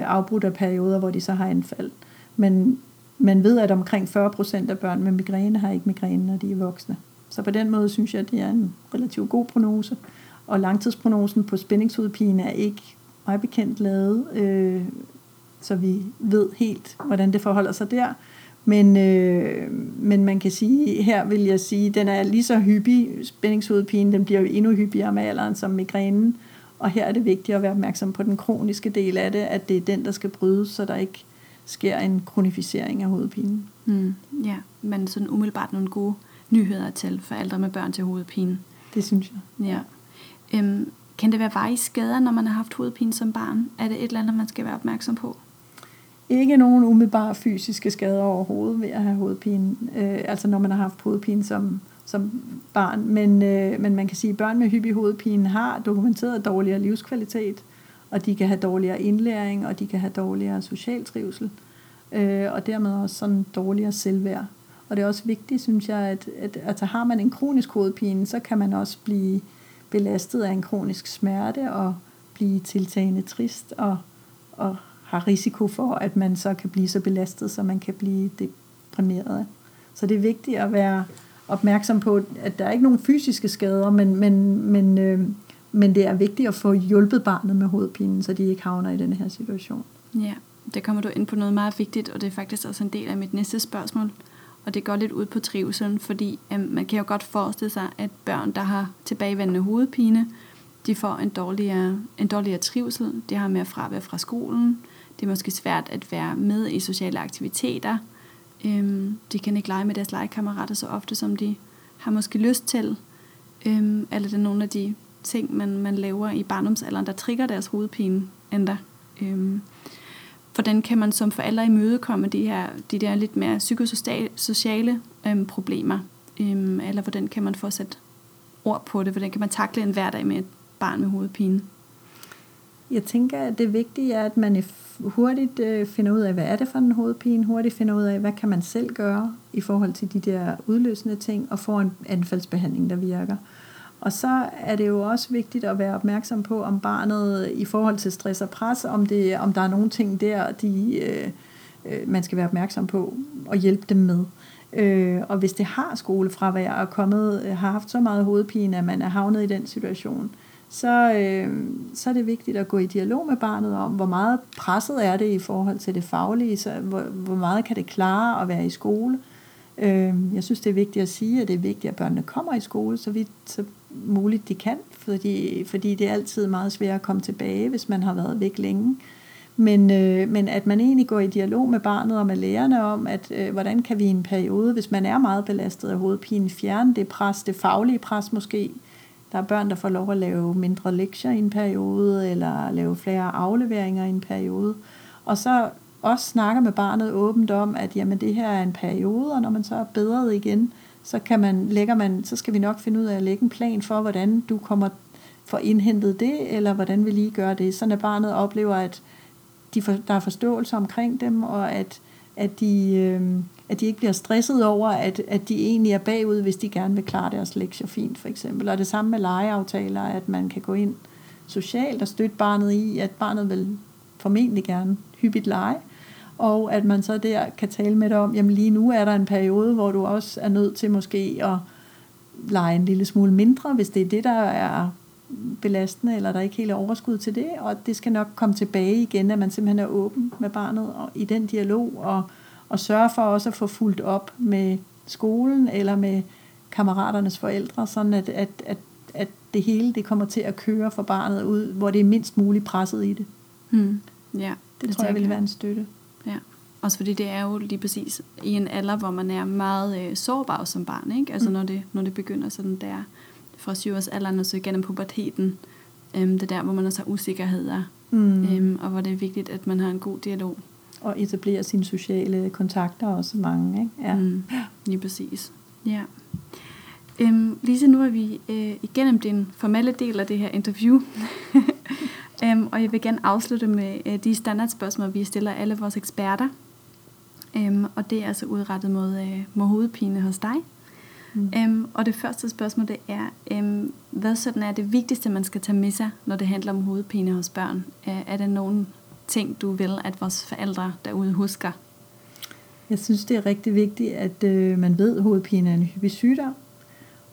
Afbrudt af perioder, hvor de så har anfald. Men man ved, at omkring 40% af børn med migræne har ikke migræne, når de er voksne. Så på den måde synes jeg, at det er en relativt god prognose. Og langtidsprognosen på spændingshovedpine er ikke meget bekendt lavet, så vi ved helt, hvordan det forholder sig der. Men man kan sige, her vil jeg sige, den er lige så hyppig, spændingshovedpine, den bliver jo endnu hyppigere med alderen som migrænen. Og her er det vigtigt at være opmærksom på den kroniske del af det, at det er den, der skal brydes, så der ikke sker en kronificering af hovedpinen. Ja, men sådan umiddelbart nogle gode nyheder til forældre med børn til hovedpine. Det synes jeg. Ja. Kan det være bare i skader, når man har haft hovedpine som barn? Er det et eller andet, man skal være opmærksom på? Ikke nogen umiddelbare fysiske skader overhovedet ved at have hovedpine. Altså når man har haft hovedpine som barn. Men man kan sige, at børn med hyppig hovedpine har dokumenteret dårligere livskvalitet. Og de kan have dårligere indlæring, og de kan have dårligere social trivsel. Og dermed også sådan dårligere selvværd. Og det er også vigtigt, synes jeg, at har man en kronisk hovedpine, så kan man også blive belastet af en kronisk smerte og blive tiltagende trist og har risiko for, at man så kan blive så belastet, så man kan blive deprimeret. Så det er vigtigt at være opmærksom på, at der er ikke nogen fysiske skader, men det er vigtigt at få hjulpet barnet med hovedpinen, så de ikke havner i den her situation. Ja, der kommer du ind på noget meget vigtigt, og det er faktisk også en del af mit næste spørgsmål. Og det går lidt ud på trivselen, fordi man kan jo godt forestille sig, at børn, der har tilbagevendende hovedpine, de får en dårligere trivsel. De har mere fravær fra skolen. Det er måske svært at være med i sociale aktiviteter. De kan ikke lege med deres legekammerater så ofte, som de har måske lyst til. Eller det er nogle af de ting, man laver i barndomsalderen, der trigger deres hovedpine endda. Hvordan kan man som forældre imødekomme de der lidt mere psykosociale problemer? Eller hvordan kan man få sat ord på det? Hvordan kan man takle en hverdag med et barn med hovedpine? Jeg tænker, at det vigtige er, at man hurtigt finder ud af, hvad er det for en hovedpine? Hurtigt finder ud af, hvad kan man selv gøre i forhold til de der udløsende ting, og får en anfaldsbehandling, der virker. Og så er det jo også vigtigt at være opmærksom på, om barnet i forhold til stress og pres, om der er nogle ting der, man skal være opmærksom på og hjælpe dem med. Og hvis det har skolefravær og har haft så meget hovedpine, at man er havnet i den situation, så er det vigtigt at gå i dialog med barnet om, hvor meget presset er det i forhold til det faglige, så hvor meget kan det klare at være i skole. Jeg synes, det er vigtigt at sige, at det er vigtigt, at børnene kommer i skole, så vidt så muligt de kan, fordi det er altid meget svært at komme tilbage, hvis man har været væk længe. Men at man egentlig går i dialog med barnet og med lærerne om, at hvordan kan vi i en periode, hvis man er meget belastet af hovedpine, fjerne det pres, det faglige pres måske. Der er børn, der får lov at lave mindre lektier i en periode, eller lave flere afleveringer i en periode. Og så også snakker med barnet åbent om, at jamen, det her er en periode, og når man så er bedret igen, så skal vi nok finde ud af at lægge en plan for, hvordan du kommer for indhentet det, eller hvordan vi lige gør det, sådan at barnet oplever, at der er forståelse omkring dem, og at de ikke bliver stresset over, at de egentlig er bagud, hvis de gerne vil klare deres lektier fint, for eksempel. Og det samme med legeaftaler, at man kan gå ind socialt og støtte barnet i, at barnet vil formentlig gerne hyppigt lege, og at man så der kan tale med dig om, jamen lige nu er der en periode, hvor du også er nødt til måske at lege en lille smule mindre, hvis det er det, der er belastende, eller der ikke helt er overskud til det, og det skal nok komme tilbage igen, at man simpelthen er åben med barnet og i den dialog, og sørge for også at få fulgt op med skolen, eller med kammeraternes forældre, sådan at det hele det kommer til at køre for barnet ud, hvor det er mindst muligt presset i det. Mm. Ja. Det tror jeg ville være en støtte. Ja, også fordi det er jo lige præcis i en alder, hvor man er meget sårbar som barn, ikke? Altså når det begynder sådan der fra 7-årsalderen og så igennem puberteten, det der, hvor man også har usikkerheder, og hvor det er vigtigt, at man har en god dialog. Og etablerer sine sociale kontakter også mange, ikke? Ja. Lige præcis, ja. Lise, nu er vi igennem den formelle del af det her interview, og jeg vil gerne afslutte med de standardspørgsmål, vi stiller alle vores eksperter. Og det er altså udrettet mod hovedpine hos dig. Og det første spørgsmål, det er, hvad sådan er det vigtigste, man skal tage med sig, når det handler om hovedpine hos børn? Er der nogle ting, du vil, at vores forældre derude husker? Jeg synes, det er rigtig vigtigt, at man ved, at hovedpine er en hyppig sygdom,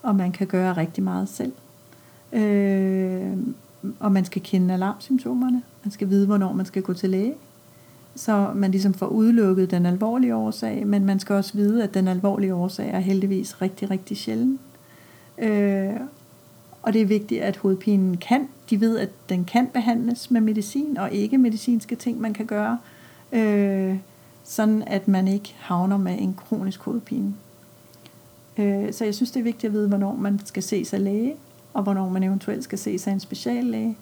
og man kan gøre rigtig meget selv. Og man skal kende alarmsymptomerne. Man skal vide, hvornår man skal gå til læge. Så man ligesom får udelukket den alvorlige årsag, men man skal også vide, at den alvorlige årsag er heldigvis rigtig, rigtig sjælden. Og det er vigtigt, at hovedpinen de ved, at den kan behandles med medicin, og ikke medicinske ting, man kan gøre. Sådan, at man ikke havner med en kronisk hovedpine. Så jeg synes, det er vigtigt at vide, hvornår man skal se sig læge. og hvornår man eventuelt skal ses af en speciallæge,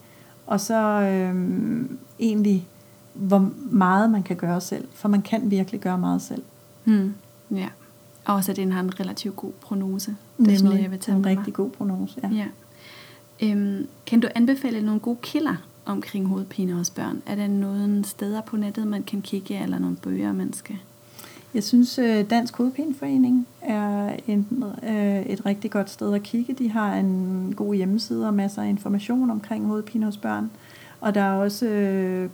og så egentlig, hvor meget man kan gøre selv, for man kan virkelig gøre meget selv. Hmm. Ja, og også at den har en relativt god prognose. Det er noget, jeg vil tage med mig. En rigtig god prognose, ja. Kan du anbefale nogle gode kilder omkring hovedpine hos børn? Er der nogle steder på nettet, man kan kigge, eller nogle bøger, man skal? Jeg synes, Dansk Hovedpineforening er et rigtig godt sted at kigge. De har en god hjemmeside og masser af information omkring hovedpine hos børn. Og der er også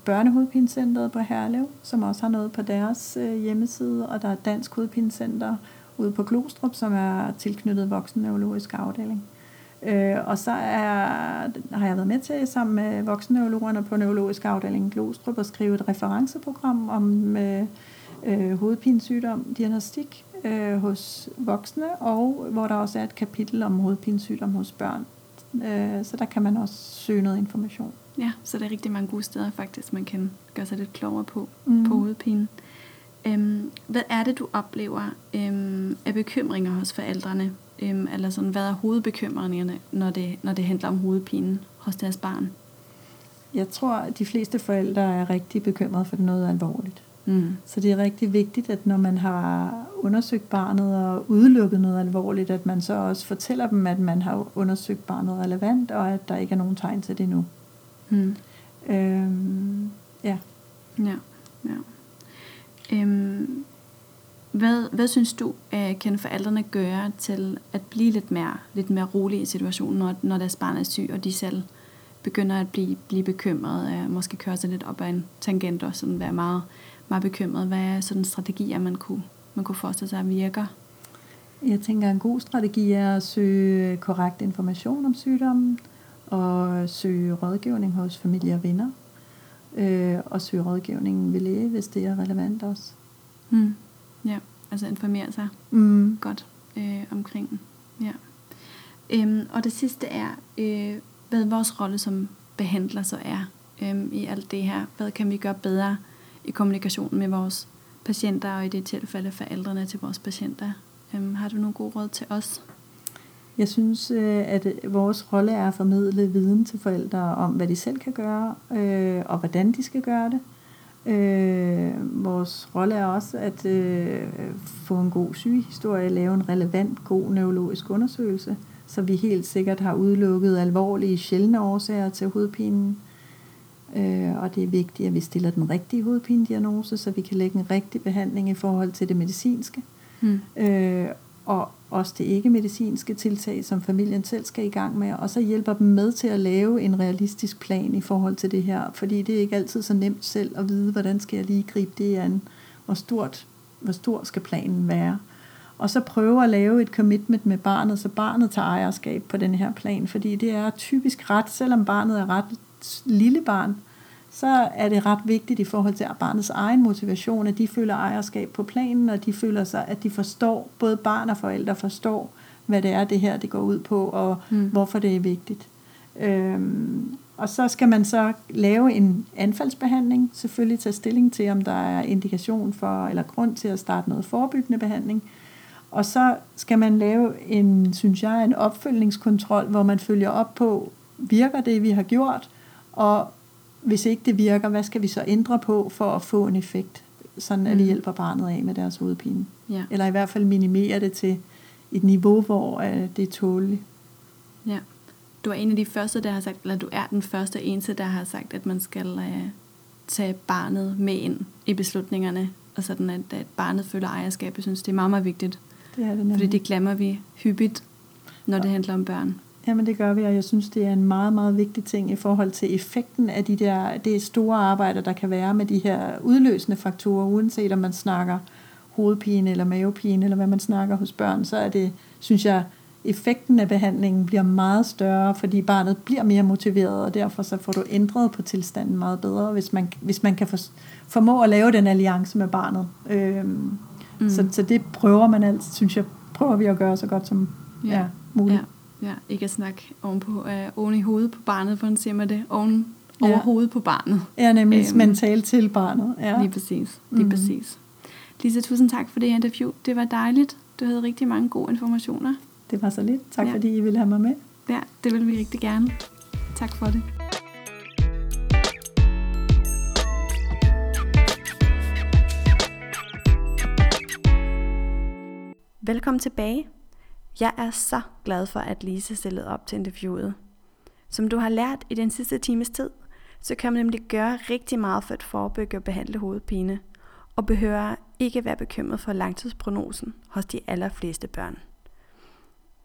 Børnehovedpinecenteret på Herlev, som også har noget på deres hjemmeside. Og der er Dansk Hovedpinecenter ude på Glostrup, som er tilknyttet voksenneurologisk afdeling. Og så har jeg været med til sammen med voksenneurologerne på neurologisk afdeling Glostrup at skrive et referenceprogram om hovedpinesygdom, diagnostik hos voksne, og hvor der også er et kapitel om hovedpinesygdom hos børn. Så der kan man også søge noget information. Ja, så der er rigtig mange gode steder faktisk, man kan gøre sig lidt klogere på hovedpine. Hvad er det, du oplever af bekymringer hos forældrene? Eller sådan, hvad er hovedbekymringerne, når det handler om hovedpinen hos deres barn? Jeg tror, at de fleste forældre er rigtig bekymrede for noget alvorligt. Mm. Så det er rigtig vigtigt, at når man har undersøgt barnet og udelukket noget alvorligt, at man så også fortæller dem, at man har undersøgt barnet relevant, og at der ikke er nogen tegn til det nu. Mm. Ja. Hvad synes du, kan forældrene gøre til at blive lidt mere rolig i situationen, når deres barn er syg, og de selv begynder at blive bekymrede, måske køre sig lidt op ad en tangent og sådan være meget, meget bekymret? Hvad er sådan strategier, man kunne forestille sig virker? Jeg tænker, en god strategi er at søge korrekt information om sygdommen, og søge rådgivning hos familie og venner, og søge rådgivningen ved læge, hvis det er relevant også. Mm. Ja, altså informere sig godt omkring den. Ja. Og det sidste er, hvad vores rolle som behandler så er i alt det her. Hvad kan vi gøre bedre i kommunikationen med vores patienter, og i det tilfælde forældrene til vores patienter? Har du nogle gode råd til os? Jeg synes, at vores rolle er at formidle viden til forældre om, hvad de selv kan gøre, og hvordan de skal gøre det. Vores rolle er også at få en god sygehistorie, lave en relevant, god neurologisk undersøgelse, så vi helt sikkert har udelukket alvorlige, sjældne årsager til hovedpinen. Og det er vigtigt, at vi stiller den rigtige hovedpinediagnose, så vi kan lægge en rigtig behandling i forhold til det medicinske. Og også det ikke-medicinske tiltag, som familien selv skal i gang med, og så hjælper dem med til at lave en realistisk plan i forhold til det her, fordi det er ikke altid så nemt selv at vide, hvordan skal jeg lige gribe det an, hvor stor skal planen være. Og så prøve at lave et commitment med barnet, så barnet tager ejerskab på den her plan, fordi det er typisk ret, selvom barnet er ret lille barn, så er det ret vigtigt i forhold til barnets egen motivation, at de føler ejerskab på planen, og de føler sig, at de forstår, både barn og forældre forstår, hvad det er, det her det går ud på, og hvorfor det er vigtigt. Og så skal man så lave en anfaldsbehandling, selvfølgelig tage stilling til, om der er indikation for, eller grund til at starte noget forebyggende behandling. Og så skal man lave en opfølgningskontrol, hvor man følger op på, virker det, vi har gjort, og hvis ikke det virker, hvad skal vi så ændre på for at få en effekt, sådan at vi hjælper barnet af med deres hovedpine. Ja. Eller i hvert fald minimere det til et niveau, hvor det er tåleligt. Ja. Du er den første og eneste, der har sagt, at man skal tage barnet med ind i beslutningerne, og sådan at barnet føler ejerskab. Jeg synes, det er meget, meget vigtigt. Det er det nemlig. Fordi det glemmer vi hyppigt, når det handler om børn. Jamen det gør vi, og jeg synes, det er en meget, meget vigtig ting i forhold til effekten af det store arbejde, der kan være med de her udløsende faktorer, uanset om man snakker hovedpine eller mavepine, eller hvad man snakker hos børn, så er det, synes jeg, effekten af behandlingen bliver meget større, fordi barnet bliver mere motiveret, og derfor så får du ændret på tilstanden meget bedre, hvis man kan formå at lave den alliance med barnet. Så det prøver man altid, synes jeg, prøver vi at gøre så godt som muligt. Ja. Ja, ikke at snakke oven i hovedet på barnet, for han siger mig det, over hovedet på barnet. Ja, nemlig mentalt til barnet. Ja. Lige præcis. Lise, tusind tak for det her interview. Det var dejligt. Du havde rigtig mange gode informationer. Det var så lidt. Tak fordi I ville have mig med. Ja, det vil vi rigtig gerne. Tak for det. Velkommen tilbage. Jeg er så glad for, at Lise stillede op til interviewet. Som du har lært i den sidste times tid, så kan man nemlig gøre rigtig meget for at forebygge og behandle hovedpine, og behøver ikke være bekymret for langtidsprognosen hos de allerfleste børn.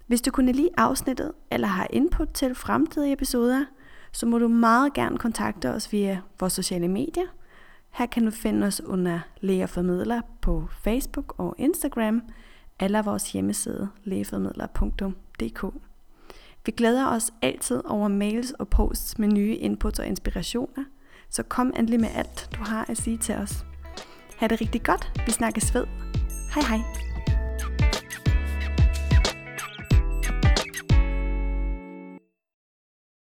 Hvis du kunne lide afsnittet eller har input til fremtidige episoder, så må du meget gerne kontakte os via vores sociale medier. Her kan du finde os under Læger Formidler på Facebook og Instagram, eller vores hjemmeside lægeformidler.dk. Vi glæder os altid over mails og posts med nye inputs og inspirationer, så kom endelig med alt, du har at sige til os. Ha' det rigtig godt, vi snakkes ved. Hej hej!